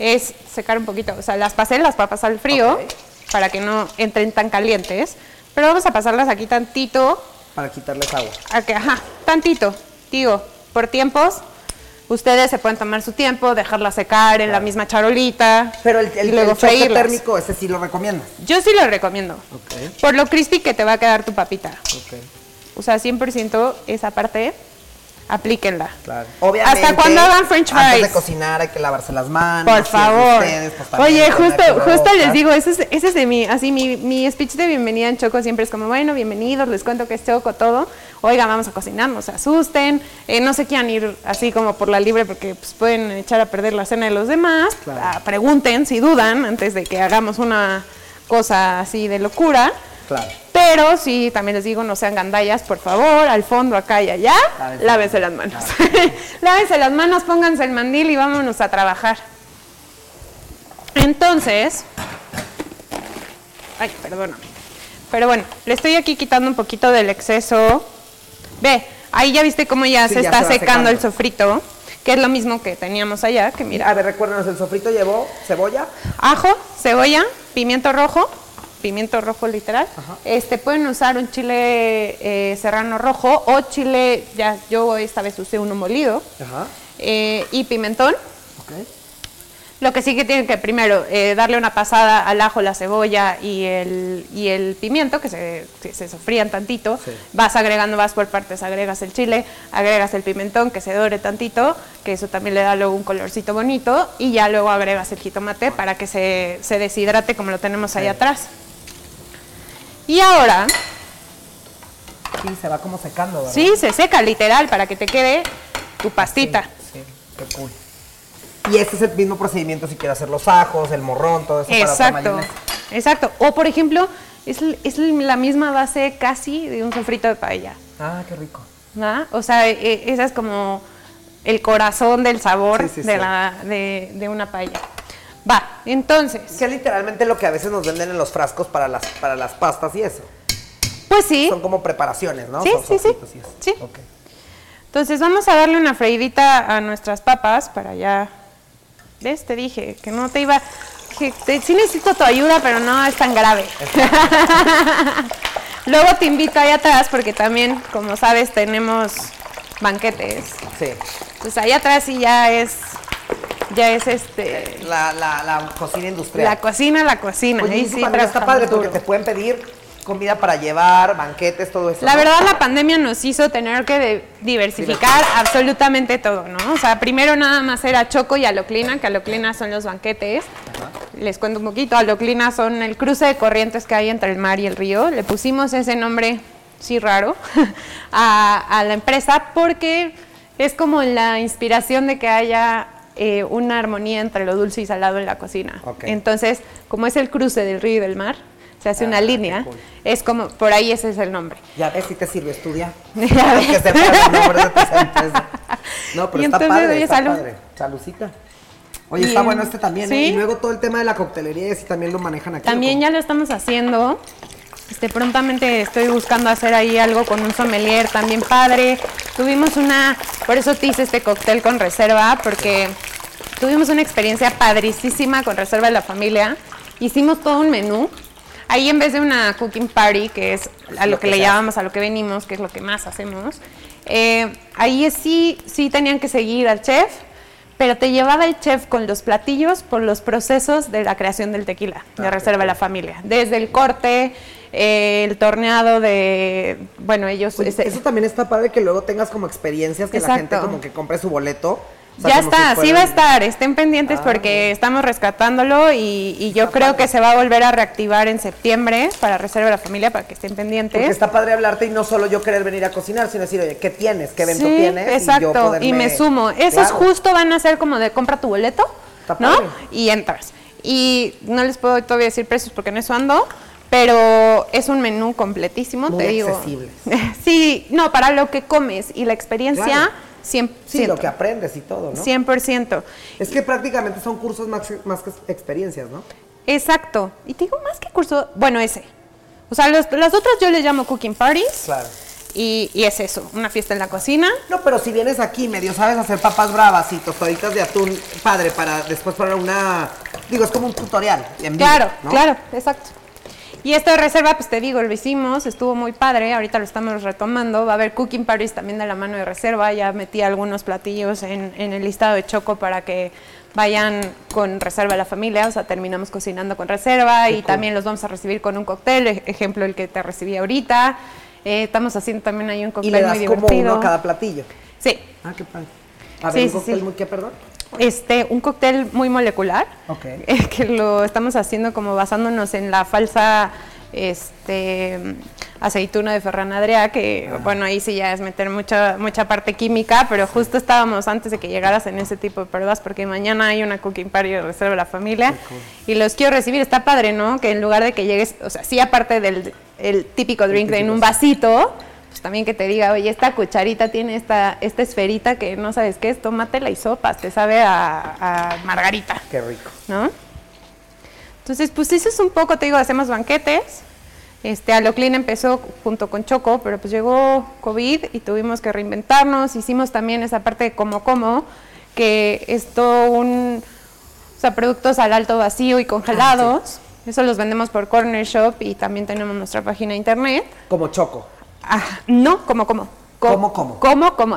Es secar un poquito, o sea, las pasé las papas al frío para que no entren tan calientes, pero vamos a pasarlas aquí tantito para quitarles agua. Okay, ajá, tantito, digo, por tiempos. Ustedes se pueden tomar su tiempo, dejarla secar en la misma charolita. Pero el choque térmico, ese sí lo recomiendas. Yo sí lo recomiendo. Okay. Por lo crispy que te va a quedar tu papita. Okay. O sea, 100% esa parte, aplíquenla. Claro. Obviamente, hasta cuando hagan french fries. Antes de cocinar hay que lavarse las manos. Por favor. Ustedes, pues, oye, justo les digo, ese es de mí, así mi speech de bienvenida en Txoko siempre es como, bueno, bienvenidos, les cuento que es Txoko todo. Oigan, vamos a cocinar, no se asusten, no se quieran ir así como por la libre porque pues, pueden echar a perder la cena de los demás. Claro. Pregunten si dudan antes de que hagamos una cosa así de locura. Claro. Pero sí, también les digo, no sean gandallas, por favor, al fondo, acá y allá, lávense las manos. Claro. Lávense las manos, pónganse el mandil y vámonos a trabajar. Entonces, ay, perdóname, pero bueno, le estoy aquí quitando un poquito del exceso. Ve, ahí ya viste cómo ya se está secando el sofrito, que es lo mismo que teníamos allá, que mira. A ver, recuérdanos, el sofrito llevó cebolla. Ajo, cebolla, pimiento rojo literal. Ajá. Pueden usar un chile serrano rojo o chile, ya yo esta vez usé uno molido. Ajá. Y pimentón. Okay. Lo que sí que tienen que primero darle una pasada al ajo, la cebolla y el pimiento, que se sofrían tantito. Sí. Vas agregando, vas por partes, agregas el chile, agregas el pimentón, que se dore tantito, que eso también le da luego un colorcito bonito, y ya luego agregas el jitomate para que se deshidrate como lo tenemos ahí atrás. Y ahora... Sí, se va como secando, ¿verdad? Sí, se seca literal para que te quede tu pastita. Sí, sí, qué cool. Y ese es el mismo procedimiento si quieres hacer los ajos, el morrón, todo eso. Exacto, para exacto. O por ejemplo, es la misma base casi de un sofrito de paella. Ah, qué rico. ¿No? O sea, esa es como el corazón del sabor de una paella. Va, entonces. Que es literalmente lo que a veces nos venden en los frascos para las pastas y eso. Pues sí. Son como preparaciones, ¿no? Sí, sí. Sí. Okay. Entonces vamos a darle una freidita a nuestras papas para ya... ¿Ves? Te dije que no te iba... Sí necesito tu ayuda, pero no es tan grave. Luego te invito allá atrás porque también, como sabes, tenemos banquetes. Sí. Pues allá atrás sí ya es La cocina industrial. La cocina. Oye, ahí sí está padre porque te pueden pedir comida para llevar, banquetes, todo eso. La verdad, la pandemia nos hizo tener que diversificar absolutamente todo, ¿no? O sea, primero nada más era Txoko y Aloclina, que Aloclina son los banquetes. Ajá. Les cuento un poquito, Aloclina son el cruce de corrientes que hay entre el mar y el río. Le pusimos ese nombre, sí raro, a la empresa porque es como la inspiración de que haya... una armonía entre lo dulce y salado en la cocina. Okay. Entonces, como es el cruce del río y del mar, se hace una línea, cool. Es como, por ahí ese es el nombre. Ya ves si te sirve estudiar. Ya ves. Que sepa el nombre de esa empresa. No, pero y está entonces, padre, oye, está padre. Salucita. Oye, está bueno también, ¿sí? Y luego todo el tema de la coctelería, si también lo manejan aquí. También ya lo estamos haciendo. Prontamente estoy buscando hacer ahí algo con un sommelier también padre. Tuvimos por eso te hice cóctel con reserva, porque tuvimos una experiencia padricísima con Reserva de la Familia. Hicimos todo un menú. Ahí en vez de una cooking party, que es a lo que le llamamos, a lo que venimos, que es lo que más hacemos, ahí sí tenían que seguir al chef, pero te llevaba el chef con los platillos por los procesos de la creación del tequila, de Reserva de la Familia. Desde el corte... el torneado de... Bueno, ellos... Pues eso también está padre que luego tengas como experiencias que la gente como que compre su boleto. O sea, ya está, sí va a estar. Estén pendientes porque estamos rescatándolo y yo creo que se va a volver a reactivar en septiembre para Reserva de la Familia, para que estén pendientes. Porque está padre hablarte y no solo yo querer venir a cocinar, sino decir, oye, ¿qué tienes? ¿Qué evento tienes? Exacto, y yo poderme, y me sumo. Esos justo van a ser como de compra tu boleto, ¿no? Y entras. Y no les puedo todavía decir precios porque en eso ando, pero es un menú completísimo, muy te digo. Accesible. Sí, no, para lo que comes y la experiencia, claro. 100%. Sí, lo que aprendes y todo, ¿no? 100%. Es que prácticamente son cursos más que experiencias, ¿no? Exacto. Y te digo, más que curso, bueno, ese. O sea, las otras yo les llamo cooking parties. Claro. Y es eso, una fiesta en la cocina. No, pero si vienes aquí, medio sabes hacer papas bravas y tostaditas de atún, padre, para después poner una... Digo, es como un tutorial en vivo, ¿no? Claro, exacto. Y esto de Reserva, pues te digo, lo hicimos, estuvo muy padre, ahorita lo estamos retomando, va a haber Cooking Paris también de la mano de Reserva, ya metí algunos platillos en el listado de Txoko para que vayan con Reserva a la familia, o sea, terminamos cocinando con Reserva. Qué y cool. También los vamos a recibir con un cóctel, ejemplo el que te recibí ahorita, estamos haciendo también ahí un cóctel muy divertido. ¿Y le das como uno a cada platillo? Sí. Ah, qué padre. A ver, sí, un cóctel sí. Muy, ¿qué, perdón? Un cóctel muy molecular, okay. Que lo estamos haciendo como basándonos en la falsa aceituna de Ferran Adrià, que bueno, ahí sí ya es meter mucha parte química, pero justo estábamos antes de que llegaras en ese tipo de pruebas, porque mañana hay una cooking party de Reserva de la Familia, cool. Y los quiero recibir, está padre, ¿no? Que en lugar de que llegues, o sea, sí aparte del el típico drink de en un vasito, pues también que te diga, oye, esta cucharita tiene esta esferita que no sabes qué es, tómatela y sopas, te sabe a margarita. Qué rico. ¿No? Entonces, pues eso es un poco, te digo, hacemos banquetes. Aloclina empezó junto con Txoko, pero pues llegó COVID y tuvimos que reinventarnos. Hicimos también esa parte de como, que esto o sea, productos al alto vacío y congelados. Ah, sí. Eso los vendemos por Corner Shop y también tenemos nuestra página de internet. Como Txoko. Ah, no, como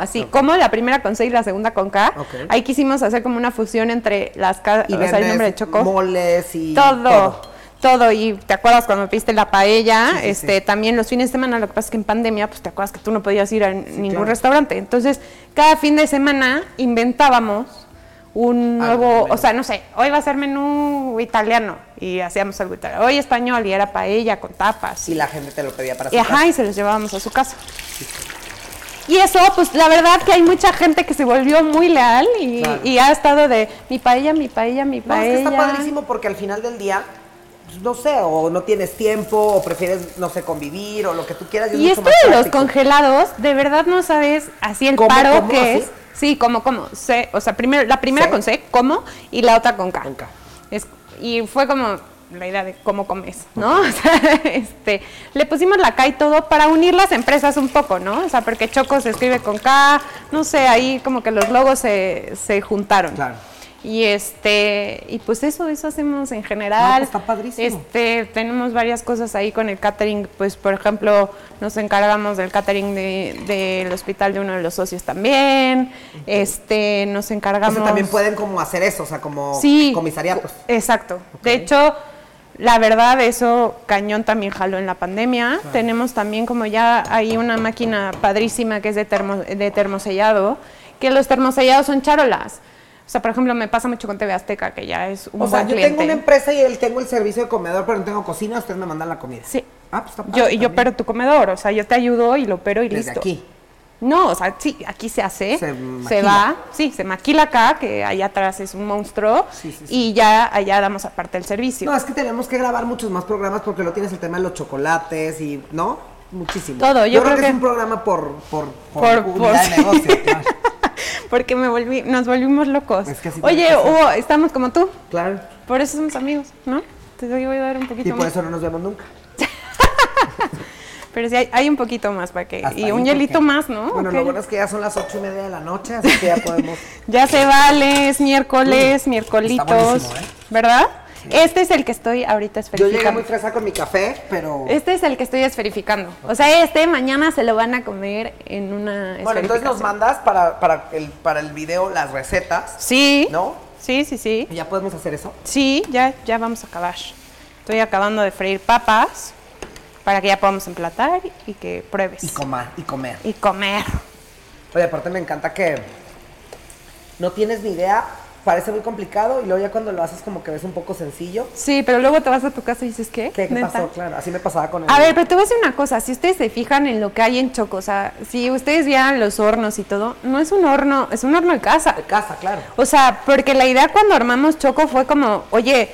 así, okay. Como la primera con C y la segunda con K, okay. Ahí quisimos hacer como una fusión entre las K, y o sea, el nombre de Txoko, moles y todo, y te acuerdas cuando pediste la paella, sí, sí. También los fines de semana, lo que pasa es que en pandemia, pues te acuerdas que tú no podías ir a ningún restaurante, entonces cada fin de semana inventábamos un nuevo, o sea, no sé, hoy va a ser menú italiano y hacíamos algo italiano, hoy español y era paella con tapas. Y la gente te lo pedía para su casa. Ajá, y se los llevábamos a su casa. Sí. Y eso, pues la verdad que hay mucha gente que se volvió muy leal y, claro. Y ha estado de mi paella. No, es que está padrísimo porque al final del día, no sé, o no tienes tiempo, o prefieres, no sé, convivir, o lo que tú quieras. Y esto de los congelados, de verdad no sabes, así el paro que es. Sí, como, C, o sea, la primera con C, como, y la otra con K. Con K. Y fue como la idea de cómo comes, ¿no? Okay. O sea, le pusimos la K y todo para unir las empresas un poco, ¿no? O sea, porque Txoko se escribe con K, no sé, ahí como que los logos se juntaron. Claro. Y y pues eso hacemos en general. Está padrísimo. Tenemos varias cosas ahí con el catering, pues por ejemplo, nos encargamos del catering del hospital de uno de los socios también. Okay. Nos encargamos. Entonces también pueden como hacer eso, o sea, como sí, comisariatos. Exacto. Okay. De hecho, la verdad, eso cañón también jaló en la pandemia. Claro. Tenemos también como ya hay una máquina padrísima que es de termosellado, que los termosellados son charolas. O sea, por ejemplo, me pasa mucho con TV Azteca, que ya es un buen cliente. O sea, yo tengo una empresa y tengo el servicio de comedor, pero no tengo cocina, ustedes me mandan la comida. Sí. Ah, pues está padre. Yo opero tu comedor, o sea, yo te ayudo y lo opero y listo. Desde aquí. No, o sea, sí, aquí se hace, se va, sí, se maquila acá, que allá atrás es un monstruo, sí. Y ya allá damos aparte el servicio. No, es que tenemos que grabar muchos más programas porque lo tienes el tema de los chocolates y, ¿no? Muchísimo. Todo, yo creo que es un programa por de negocio, claro. Porque nos volvimos locos. Es que oye, Hugo, estamos como tú. Claro. Por eso somos amigos, ¿no? Entonces hoy voy a dar un poquito más. Y por eso no nos vemos nunca. Pero sí, hay un poquito más para que... Y un hielito más, ¿no? Bueno, okay. Lo bueno es que ya son las 8:30 de la noche, así que ya podemos... Ya se vale, es miércoles, miércolitos. Está buenísimo, ¿eh? ¿Verdad? Sí. Este es el que estoy ahorita esferificando. Yo llegué muy fresa con mi café, pero... Este es el que estoy esferificando. O sea, mañana se lo van a comer en una esferificación. Bueno, entonces nos mandas para el video las recetas. Sí. ¿No? Sí. ¿Ya podemos hacer eso? Sí, ya vamos a acabar. Estoy acabando de freír papas para que ya podamos emplatar y que pruebes. Y comer. Oye, aparte me encanta que no tienes ni idea... Parece muy complicado y luego ya cuando lo haces como que ves un poco sencillo. Sí, pero luego te vas a tu casa y dices, ¿qué? ¿Qué pasó? Claro, así me pasaba con él. A ver, pero te voy a decir una cosa, si ustedes se fijan en lo que hay en Txoko, o sea, si ustedes vieran los hornos y todo, no es un horno, es un horno de casa. De casa, claro. O sea, porque la idea cuando armamos Txoko fue como, oye,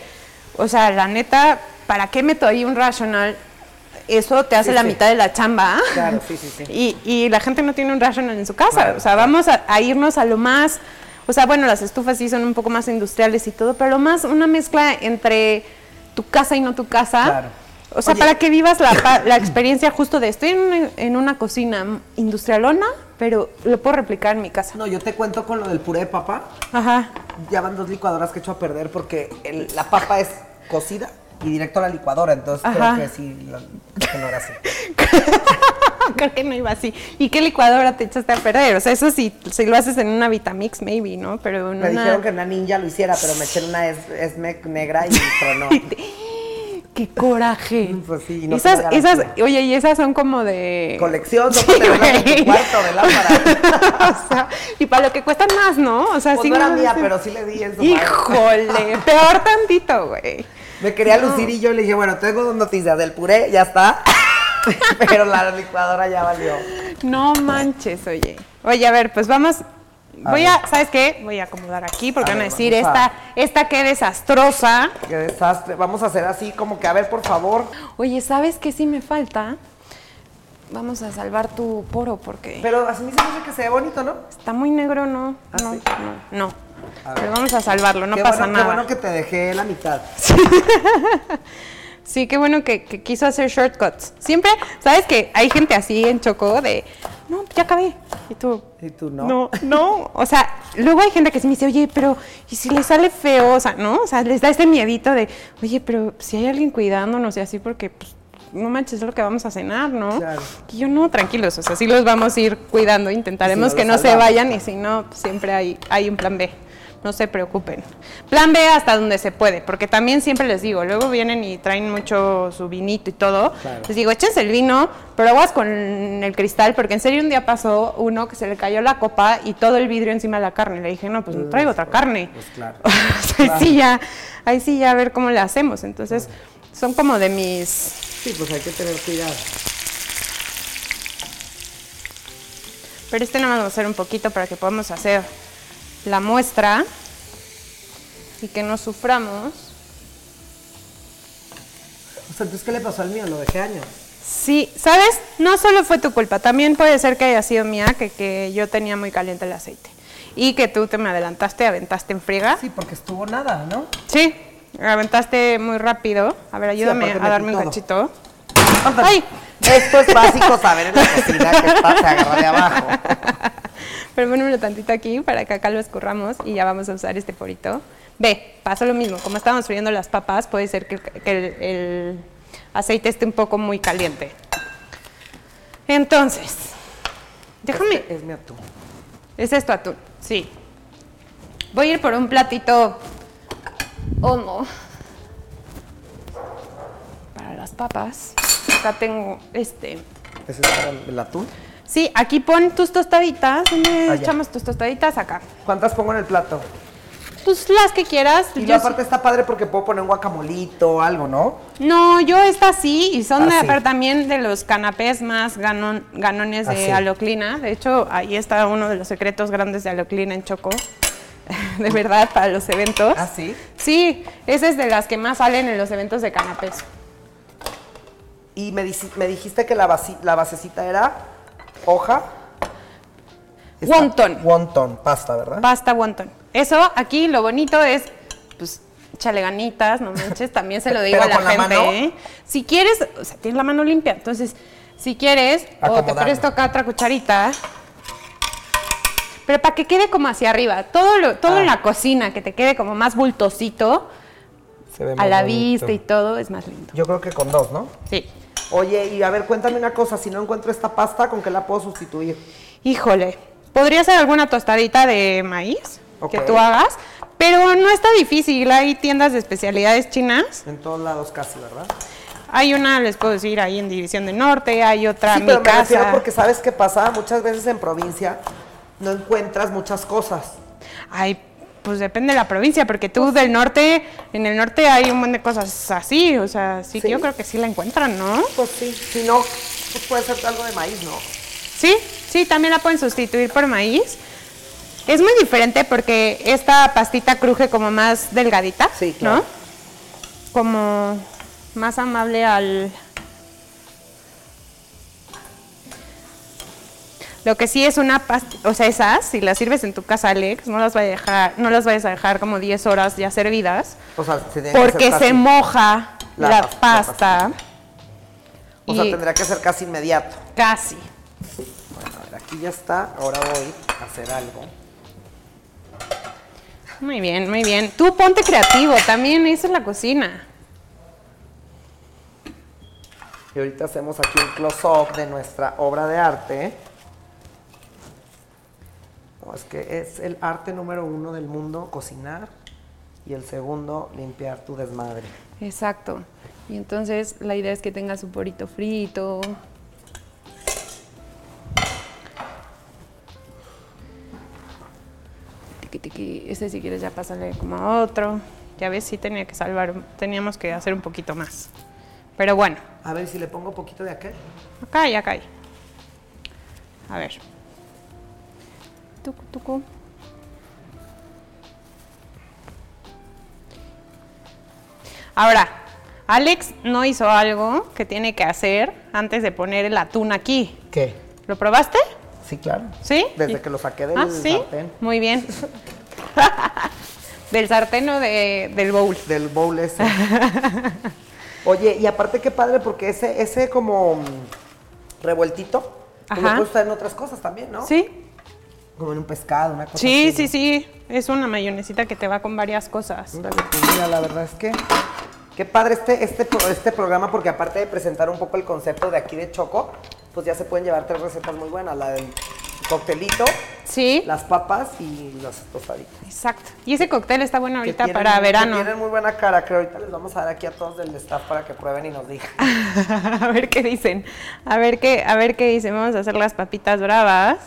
o sea, la neta, ¿para qué meto ahí un Rational? Eso te hace la mitad de la chamba. Claro, sí. Y la gente no tiene un Rational en su casa, claro, o sea, vamos a irnos a lo más... O sea, bueno, las estufas sí son un poco más industriales y todo, pero más una mezcla entre tu casa y no tu casa. Claro. O sea, oye, para que vivas la experiencia justo de estoy en una cocina industrialona, pero lo puedo replicar en mi casa. No, yo te cuento con lo del puré de papa. Ajá. Ya van 2 licuadoras que he hecho a perder porque la papa es cocida y directo a la licuadora, entonces ajá, creo que sí, creo que no era así. Creo que no iba así. ¿Y qué licuadora te echaste a perder? O sea, eso sí, si lo haces en una Vitamix, maybe, ¿no? Pero en me una... dijeron que una Ninja lo hiciera, pero me eché una Smeg negra y tronó. ¡Qué coraje! Pues sí, no esas, oye, y esas son como de... colección, no puedes verlas en tu cuarto de lámpara. O sea, y para lo que cuestan más, ¿no? O sea, pues sí, no era mía, pero sí le di eso. ¡Híjole! Peor tantito, güey. Me quería lucir y yo le dije, bueno, tengo dos noticias. Del puré, ya está. Pero la licuadora ya valió. No manches, oye. Oye, a ver, pues vamos... Voy a, ¿sabes qué? Voy a acomodar aquí porque van a decir, esta qué desastrosa. Qué desastre. Vamos a hacer así como que, a ver, por favor. Oye, ¿sabes qué sí me falta? Vamos a salvar tu poro porque... Pero así mismo hace que se ve bonito, ¿no? Está muy negro, ¿no? ¿Ah, no, sí? No. Pero vamos a salvarlo, no pasa nada. Qué bueno que te dejé la mitad. Sí. Sí, qué bueno que quiso hacer shortcuts. Siempre, ¿sabes que hay gente así en Txoko de, no, ya acabé? Y tú no. No, o sea, luego hay gente que se me dice, oye, pero, ¿y si le sale feo? O sea, ¿no? O sea, les da este miedito de, oye, pero si hay alguien cuidándonos y así, porque, pues, no manches, es lo que vamos a cenar, ¿no? Claro. Y yo, no, tranquilos, o sea, sí los vamos a ir cuidando, intentaremos si no que no se vayan y si no, siempre hay un plan B. No se preocupen. Plan B hasta donde se puede, porque también siempre les digo, luego vienen y traen mucho su vinito y todo. Claro. Les digo, échense el vino, pero aguas con el cristal, porque en serio un día pasó uno que se le cayó la copa y todo el vidrio encima de la carne. Le dije, no, pues no traigo otra carne. Pues claro. Claro. Ahí sí ya a ver cómo le hacemos. Entonces, son como de mis... Sí, pues hay que tener cuidado. Pero nada más va a ser un poquito para que podamos hacer la muestra y que no suframos. O sea, entonces, ¿qué le pasó al mío? ¿Lo dejé años? Sí, ¿sabes? No solo fue tu culpa, también puede ser que haya sido mía, que yo tenía muy caliente el aceite y que tú te me adelantaste, aventaste en friega. Sí, porque estuvo nada, ¿no? Sí, aventaste muy rápido. A ver, ayúdame a darme un cachito. ¡Ay! Esto es básico saber en la cocina que pasa, agarrar de abajo. Pero ponémoslo tantito aquí para que acá lo escurramos y ya vamos a usar este porito. Ve, pasó lo mismo. Como estábamos friendo las papas, puede ser que el aceite esté un poco muy caliente. Entonces, déjame... Este es mi atún. ¿Es esto atún? Sí. Voy a ir por un platito homo para las papas. Acá tengo este. ¿Ese es para el atún? Sí, aquí pon tus tostaditas. ¿Dónde echamos tus tostaditas? Acá. ¿Cuántas pongo en el plato? Pues las que quieras. Y yo aparte está padre porque puedo poner un guacamolito o algo, ¿no? No, yo esta sí, y son aparte también de los canapés más ganones de Aloclina. De hecho, ahí está uno de los secretos grandes de Aloclina en Txoko. De verdad, para los eventos. ¿Ah, sí? Sí, esa es de las que más salen en los eventos de canapés. Y me dijiste que la basecita era... hoja. Wonton. Wonton, pasta, ¿verdad? Pasta wonton. Eso, aquí lo bonito es, pues, échale ganitas, no manches, también se lo digo a la gente. ¿Con la mano? ¿Eh? Si quieres, o sea, tienes la mano limpia, entonces, si quieres, o te presto acá otra cucharita, pero para que quede como hacia arriba, todo en la cocina, que te quede como más bultosito, se ve a la vista y todo, es más lindo. Yo creo que con dos, ¿no? Sí. Oye, y a ver, cuéntame una cosa, si no encuentro esta pasta, ¿con qué la puedo sustituir? Híjole, podría ser alguna tostadita de maíz que tú hagas, pero no está difícil, hay tiendas de especialidades chinas. En todos lados casi, ¿verdad? Hay una, les puedo decir, ahí en División del Norte, hay otra en mi casa. Sí, pero me refiero porque ¿sabes qué pasa? Muchas veces en provincia no encuentras muchas cosas. Ay, pues depende de la provincia, porque tú del norte, en el norte hay un montón de cosas así, o sea, sí, que yo creo que sí la encuentran, ¿no? Pues sí, si no, pues puede ser algo de maíz, ¿no? Sí, también la pueden sustituir por maíz. Es muy diferente porque esta pastita cruje como más delgadita, sí, claro, ¿no? Como más amable al... Lo que sí es una pasta, o sea, esas, si las sirves en tu casa, Alex, no las vayas a dejar como 10 horas ya servidas. O sea, porque se moja la pasta. O sea, tendría que ser casi inmediato. Casi. Bueno, a ver, aquí ya está. Ahora voy a hacer algo. Muy bien, muy bien. Tú ponte creativo, también esa es la cocina. Y ahorita hacemos aquí un close-up de nuestra obra de arte. No, es que es el arte número 1 del mundo, cocinar. Y el segundo, limpiar tu desmadre. Exacto. Y entonces la idea es que tenga su porito frito. Tiqui, tiqui. Este, si quieres, ya pásale como a otro. Ya ves, sí tenía que salvar, teníamos que hacer un poquito más. Pero bueno. A ver, si le pongo poquito de acá. Acá y acá. A ver. Tucu, tucu. Ahora, Alex no hizo algo que tiene que hacer antes de poner el atún aquí. ¿Qué? ¿Lo probaste? Sí, claro. ¿Sí? Desde que lo saqué del sartén. Muy bien. ¿Del sartén o del bowl? Del bowl ese. Oye, y aparte qué padre, porque ese como revueltito, pues lo puedes usar en otras cosas también, ¿no? Sí. Como en un pescado, una cosa así. Sí, sí, sí. Es una mayonesita que te va con varias cosas. Ándale, pues mira, la verdad es que... Qué padre este programa, porque aparte de presentar un poco el concepto de aquí de Txoko, pues ya se pueden llevar 3 recetas muy buenas. La del coctelito, sí, las papas y los tostaditos. Exacto. Y ese cóctel está bueno ahorita para verano. Tienen muy buena cara, creo. Ahorita les vamos a dar aquí a todos del staff para que prueben y nos digan. A ver qué dicen. A ver qué dicen. Vamos a hacer las papitas bravas.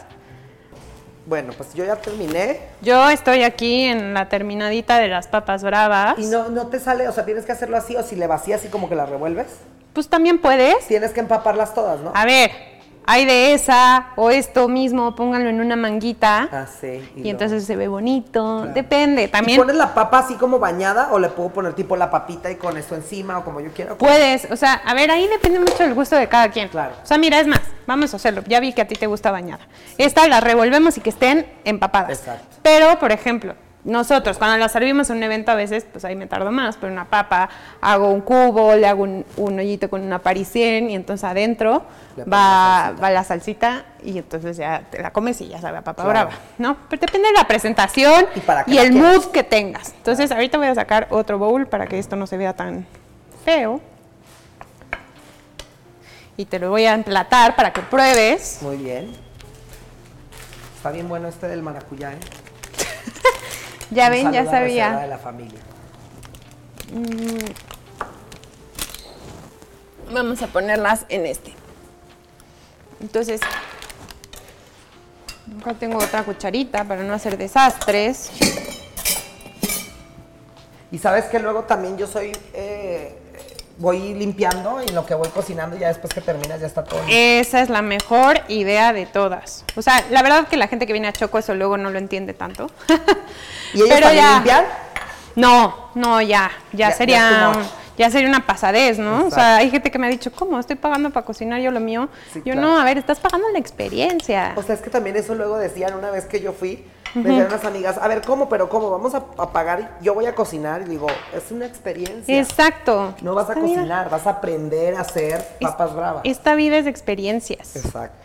Bueno, pues yo ya terminé. Yo estoy aquí en la terminadita de las papas bravas. ¿Y no te sale? O sea, ¿tienes que hacerlo así o si le vacías así como que las revuelves? Pues también puedes. Tienes que empaparlas todas, ¿no? A ver, hay de esa o esto mismo, pónganlo en una manguita. Ah, sí. Y entonces se ve bonito. Claro. Depende, también. ¿Y pones la papa así como bañada o le puedo poner tipo la papita y con esto encima o como yo quiera? Puedes, o sea, a ver, ahí depende mucho del gusto de cada quien. Claro. O sea, mira, es más. Vamos a hacerlo, ya vi que a ti te gusta bañada. Sí. Esta la revolvemos y que estén empapadas. Exacto. Pero, por ejemplo, nosotros cuando la servimos en un evento a veces, pues ahí me tardo más, pero una papa, hago un cubo, le hago un hoyito con una parisien y entonces adentro va la salsita y entonces ya te la comes y ya sabe a papa brava, ¿no? Pero depende de la presentación y el mood que tengas. Entonces ahorita voy a sacar otro bowl para que esto no se vea tan feo. Y te lo voy a emplatar para que pruebes. Muy bien. Está bien bueno este del maracuyá, ¿eh? Ya ven, ya sabía. Reserva de la familia. Vamos a ponerlas en este. Entonces, acá tengo otra cucharita para no hacer desastres. Y sabes que luego también yo soy... voy limpiando y lo que voy cocinando ya después que terminas ya está todo. Esa es la mejor idea de todas. O sea, la verdad que la gente que viene a Txoko eso luego no lo entiende tanto. ¿Y ellos también limpian? No, ya sería... Ya sería una pasadez, ¿no? Exacto. O sea, hay gente que me ha dicho, ¿cómo? Estoy pagando para cocinar yo lo mío. Sí, yo no, a ver, estás pagando la experiencia. O sea, es que también eso luego decían una vez que yo fui, me dijeron unas amigas, a ver, ¿cómo? Pero ¿cómo? Vamos a pagar, yo voy a cocinar. Y digo, es una experiencia. Exacto. No vas a cocinar, vas a aprender a hacer papas bravas. Esta vida es de experiencias. Exacto.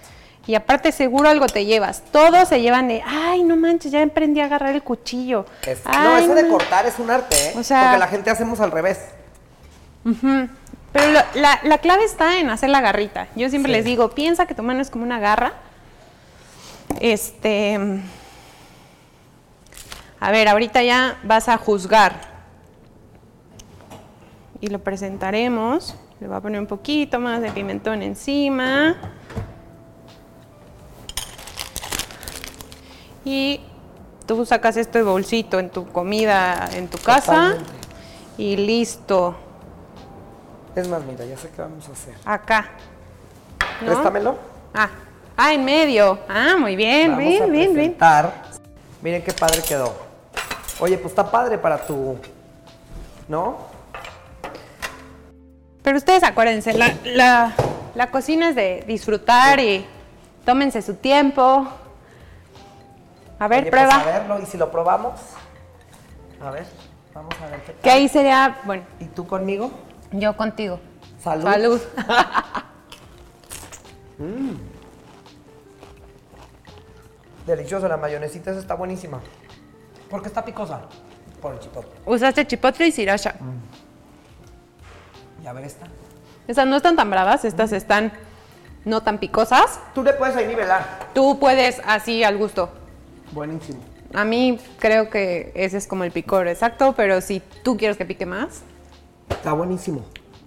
Y aparte seguro algo te llevas. Todos se llevan de, ay, no manches, ya aprendí a agarrar el cuchillo. Eso de cortar es un arte, ¿eh? O sea, porque la gente hacemos al revés. Pero la clave está en hacer la garrita. Yo siempre les digo, piensa que tu mano es como una garra. A ver, ahorita ya vas a juzgar. Y lo presentaremos. Le voy a poner un poquito más de pimentón encima. Y tú sacas este bolsito en tu comida, en tu casa. Totalmente. Y listo. Es más, mira, ya sé qué vamos a hacer. Acá. ¿No? Préstamelo. Ah, en medio. Ah, muy bien, vamos bien. Miren qué padre quedó. Oye, pues está padre para tu... ¿No? Pero ustedes acuérdense, la cocina es de disfrutar y tómense su tiempo. A ver, oye, prueba. Pues a verlo, y si lo probamos. A ver, vamos a ver qué tal. Que ahí sería, bueno. ¿Y tú conmigo? Yo contigo. Salud. Salud. Deliciosa, la mayonesita esa está buenísima. ¿Por qué está picosa? Por el chipotle. Usaste chipotle y sriracha. Y a ver esta. Esas no están tan bravas, estas están no tan picosas. Tú le puedes ahí nivelar. Tú puedes así al gusto. Buenísimo. A mí creo que ese es como el picor exacto, pero si tú quieres que pique más. Está buenísimo.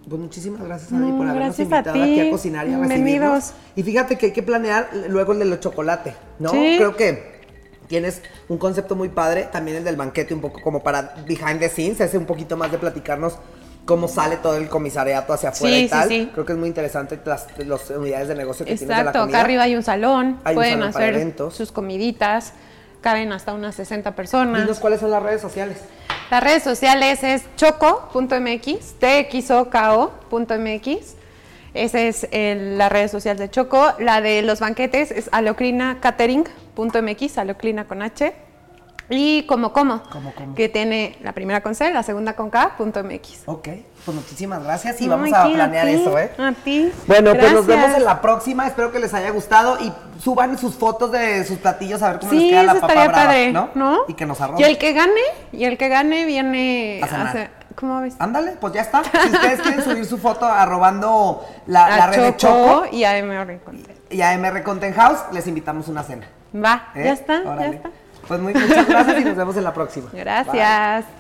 Pues muchísimas gracias, Adri, por habernos invitado aquí a cocinar y a recibirnos. Y fíjate que hay que planear luego el de los chocolates, ¿no? Sí. Creo que tienes un concepto muy padre, también el del banquete, un poco como para behind the scenes, ese un poquito más de platicarnos cómo sale todo el comisariato hacia afuera y tal. Sí. Creo que es muy interesante las unidades de negocio que tienes de la comida. Exacto, acá arriba hay un salón, pueden hacer sus comiditas, caben hasta unas 60 personas. Dinos cuáles son las redes sociales. Las redes sociales es txoko.mx, txoko.mx. Esa es la red social de Txoko. La de los banquetes es aloclinacatering.mx, aloclina con H. Y como, que tiene la primera con C, la segunda con K.mx. Ok, pues muchísimas gracias y vamos a planear eso, ¿eh? A ti. Bueno, gracias. Pues nos vemos en la próxima. Espero que les haya gustado y suban sus fotos de sus platillos a ver cómo les queda la papa brava, padre, ¿no? Y que nos arroben. Y el que gane viene a cenar. ¿Cómo ves? Ándale, pues ya está. Si ustedes quieren subir su foto arrobando la red de Txoko y a MR Content. Y a MR Content House, les invitamos una cena. Va, ya está. Pues muchas gracias y nos vemos en la próxima. Gracias. Bye.